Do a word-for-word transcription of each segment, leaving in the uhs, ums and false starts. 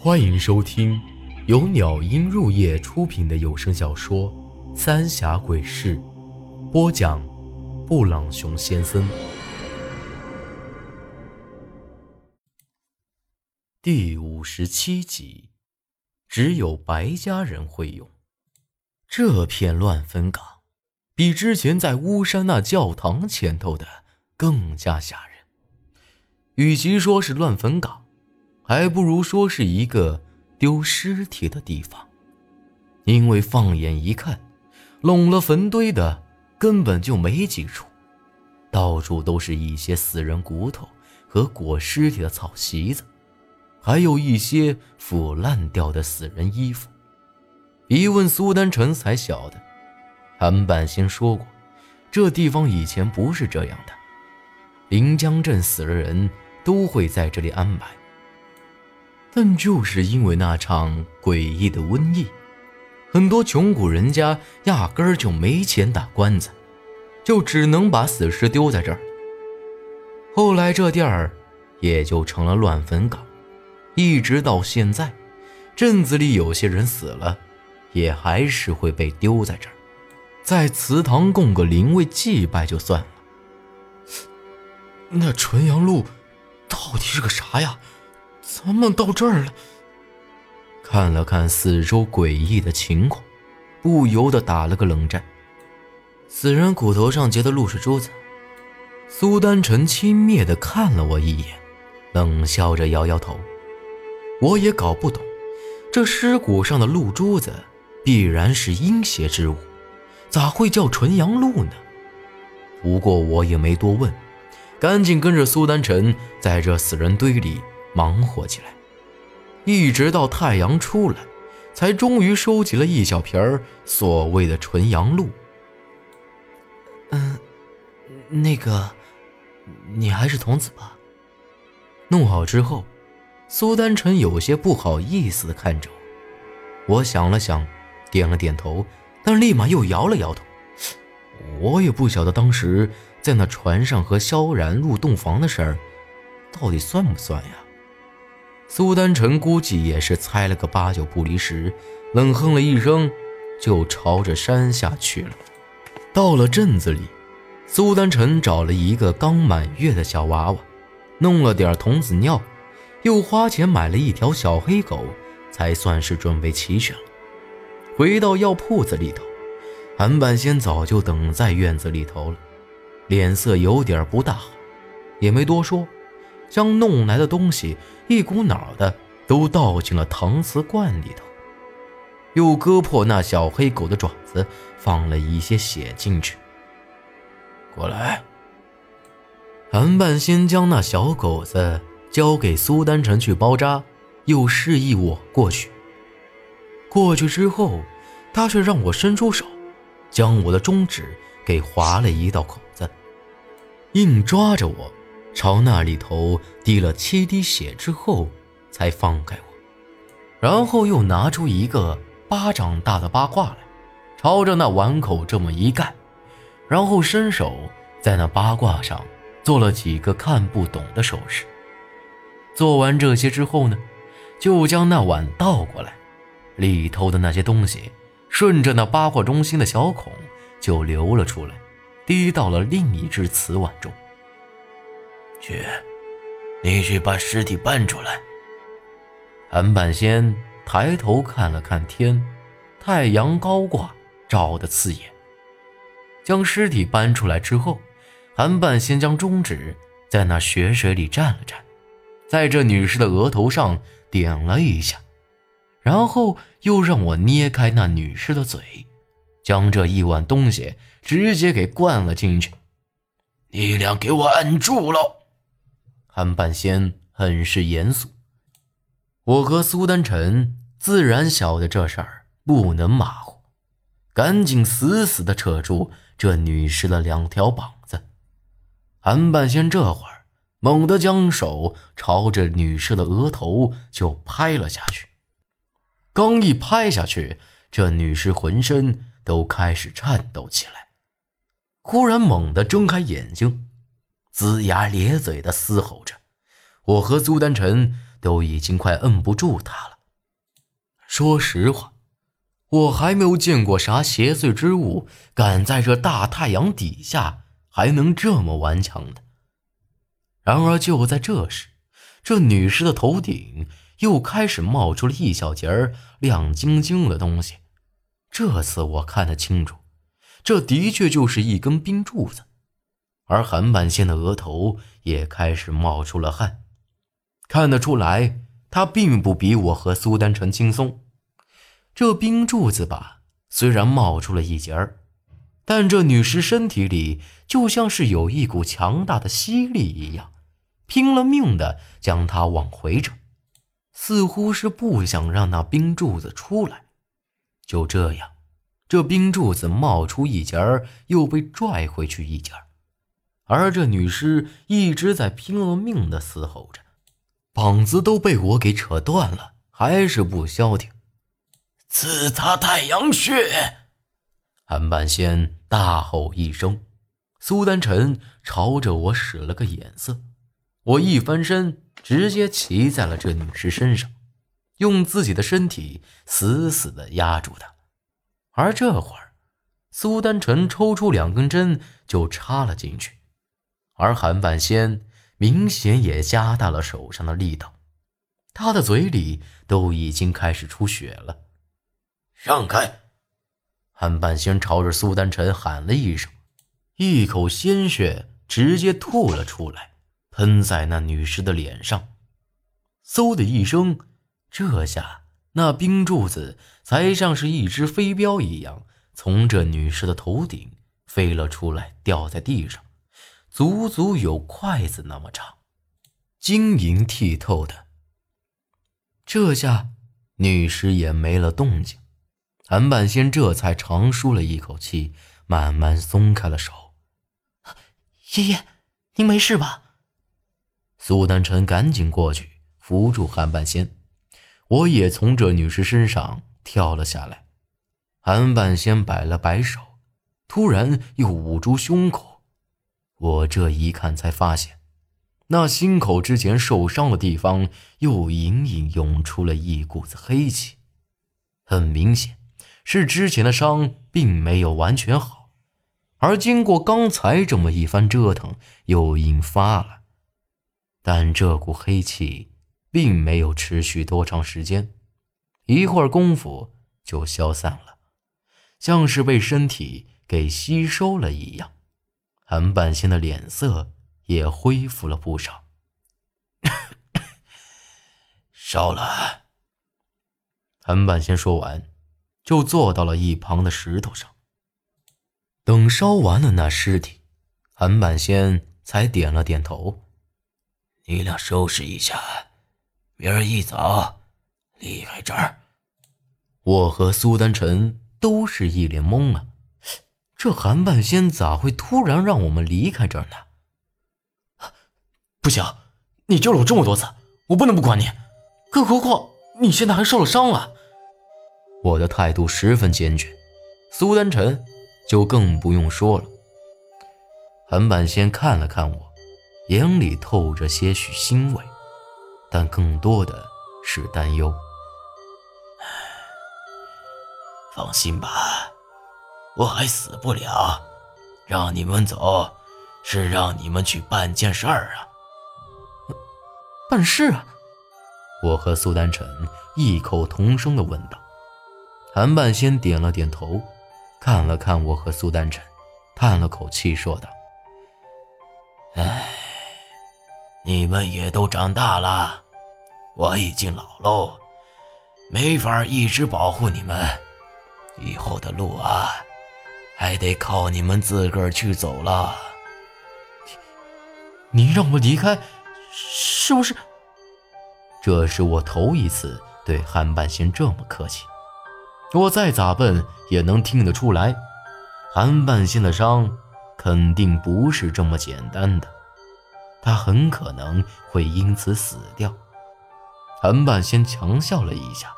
欢迎收听由鸟音入夜出品的有声小说《三峡鬼事》，播讲布朗熊先生。第五十七集，只有白家人会用。这片乱坟岗比之前在巫山那教堂前头的更加吓人，与其说是乱坟岗，还不如说是一个丢尸体的地方，因为放眼一看，拢了坟堆的根本就没几处，到处都是一些死人骨头和裹尸体的草席子，还有一些腐烂掉的死人衣服。一问苏丹臣才晓得，韩半仙说过，这地方以前不是这样的，临江镇死了人都会在这里安埋。但就是因为那场诡异的瘟疫，很多穷苦人家压根儿就没钱打官司，就只能把死尸丢在这儿。后来这地儿也就成了乱坟岗，一直到现在，镇子里有些人死了，也还是会被丢在这儿，在祠堂供个灵位祭拜就算了。那纯阳路到底是个啥呀？咱们到这儿了。看了看四周诡异的情况，不由得打了个冷战。死人骨头上结的露水珠子，苏丹臣轻蔑地看了我一眼，冷笑着摇摇头。我也搞不懂，这尸骨上的露珠子必然是阴邪之物，咋会叫纯阳露呢？不过我也没多问，赶紧跟着苏丹臣在这死人堆里忙活起来，一直到太阳出来，才终于收集了一小瓶所谓的纯阳露。嗯，那个，你还是童子吧。弄好之后，苏丹臣有些不好意思地看着我，我想了想，点了点头，但立马又摇了摇头。我也不晓得当时在那船上和萧然入洞房的事儿，到底算不算呀？苏丹臣估计也是猜了个八九不离十，冷哼了一声，就朝着山下去了。到了镇子里，苏丹臣找了一个刚满月的小娃娃，弄了点童子尿，又花钱买了一条小黑狗，才算是准备齐全了。回到药铺子里头，韩半仙早就等在院子里头了，脸色有点不大好，也没多说，将弄来的东西一股脑的都倒进了搪瓷罐里头，又割破那小黑狗的爪子，放了一些血进去。过来。韩半仙将那小狗子交给苏丹臣去包扎，又示意我过去。过去之后，他却让我伸出手，将我的中指给划了一道口子，硬抓着我朝那里头滴了七滴血之后才放开我，然后又拿出一个巴掌大的八卦来，朝着那碗口这么一盖，然后伸手在那八卦上做了几个看不懂的手势。做完这些之后呢，就将那碗倒过来，里头的那些东西顺着那八卦中心的小孔就流了出来，滴到了另一只瓷碗中。去，你去把尸体搬出来。韩半仙抬头看了看天，太阳高挂，照得刺眼。将尸体搬出来之后，韩半仙将中指在那血水里蘸了蘸，在这女尸的额头上点了一下，然后又让我捏开那女尸的嘴，将这一碗东西直接给灌了进去。你俩给我按住喽！韩半仙很是严肃，我和苏丹臣自然晓得这事儿不能马虎，赶紧死死地扯住这女尸的两条膀子。韩半仙这会儿猛地将手朝着女尸的额头就拍了下去，刚一拍下去，这女尸浑身都开始颤抖起来，忽然猛地睁开眼睛，龇牙咧嘴地嘶吼着。我和苏丹臣都已经快摁不住他了。说实话，我还没有见过啥邪祟之物敢在这大太阳底下还能这么顽强的。然而就在这时，这女尸的头顶又开始冒出了一小截亮晶晶的东西。这次我看得清楚，这的确就是一根冰柱子。而韩半仙的额头也开始冒出了汗，看得出来他并不比我和苏丹臣轻松。这冰柱子吧，虽然冒出了一截儿，但这女尸身体里就像是有一股强大的吸力一样，拼了命的将它往回扯，似乎是不想让那冰柱子出来。就这样，这冰柱子冒出一截儿，又被拽回去一截儿，而这女尸一直在拼了命的嘶吼着，膀子都被我给扯断了，还是不消停。刺他太阳穴！韩半仙大吼一声，苏丹臣朝着我使了个眼色，我一翻身，直接骑在了这女尸身上，用自己的身体死死地压住她。而这会儿，苏丹臣抽出两根针就插了进去，而韩半仙明显也加大了手上的力道，他的嘴里都已经开始出血了。让开！韩半仙朝着苏丹臣喊了一声，一口鲜血直接吐了出来，喷在那女尸的脸上。嗖的一声，这下那冰柱子才像是一只飞镖一样，从这女尸的头顶飞了出来，掉在地上，足足有筷子那么长，晶莹剔透的。这下女尸也没了动静，韩半仙这才长舒了一口气，慢慢松开了手。爷爷，您没事吧？苏丹臣赶紧过去扶住韩半仙，我也从这女尸身上跳了下来。韩半仙摆了摆手，突然又捂住胸口，我这一看才发现，那心口之前受伤的地方又隐隐涌出了一股子黑气，很明显是之前的伤并没有完全好，而经过刚才这么一番折腾又引发了。但这股黑气并没有持续多长时间，一会儿功夫就消散了，像是被身体给吸收了一样。韩半仙的脸色也恢复了不少。烧了。韩半仙说完就坐到了一旁的石头上。等烧完了那尸体，韩半仙才点了点头。你俩收拾一下，明儿一早离开这儿。我和苏丹臣都是一脸懵啊，这韩半仙咋会突然让我们离开这儿呢？不行，你救了我这么多次，我不能不管你，更何况你现在还受了伤了。我的态度十分坚决，苏丹臣就更不用说了。韩半仙看了看我，眼里透着些许欣慰，但更多的是担忧。放心吧，我还死不了，让你们走是让你们去办件事儿啊。办事啊？我和苏丹臣异口同声地问道。韩半仙点了点头，看了看我和苏丹臣，叹了口气说道，哎，你们也都长大了，我已经老喽，没法一直保护你们，以后的路啊，还得靠你们自个儿去走了。您让我们离开，是不是？这是我头一次对韩半仙这么客气，我再咋笨也能听得出来，韩半仙的伤肯定不是这么简单的，他很可能会因此死掉。韩半仙强笑了一下，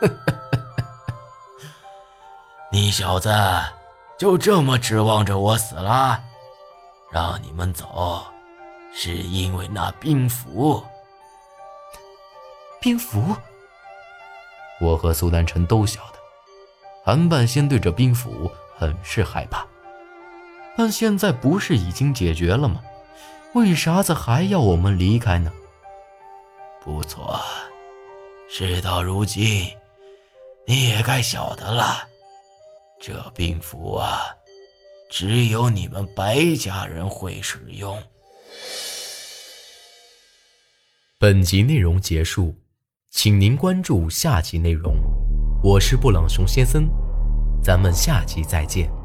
呵呵。你小子就这么指望着我死了？让你们走，是因为那冰符，蝙蝠！我和苏南晨都晓得，韩半仙对这蝙蝠很是害怕。但现在不是已经解决了吗？为啥子还要我们离开呢？不错，事到如今，你也该晓得了。这蝙蝠啊，只有你们白家人会使用。本集内容结束，请您关注下集内容。我是布朗熊先生，咱们下集再见。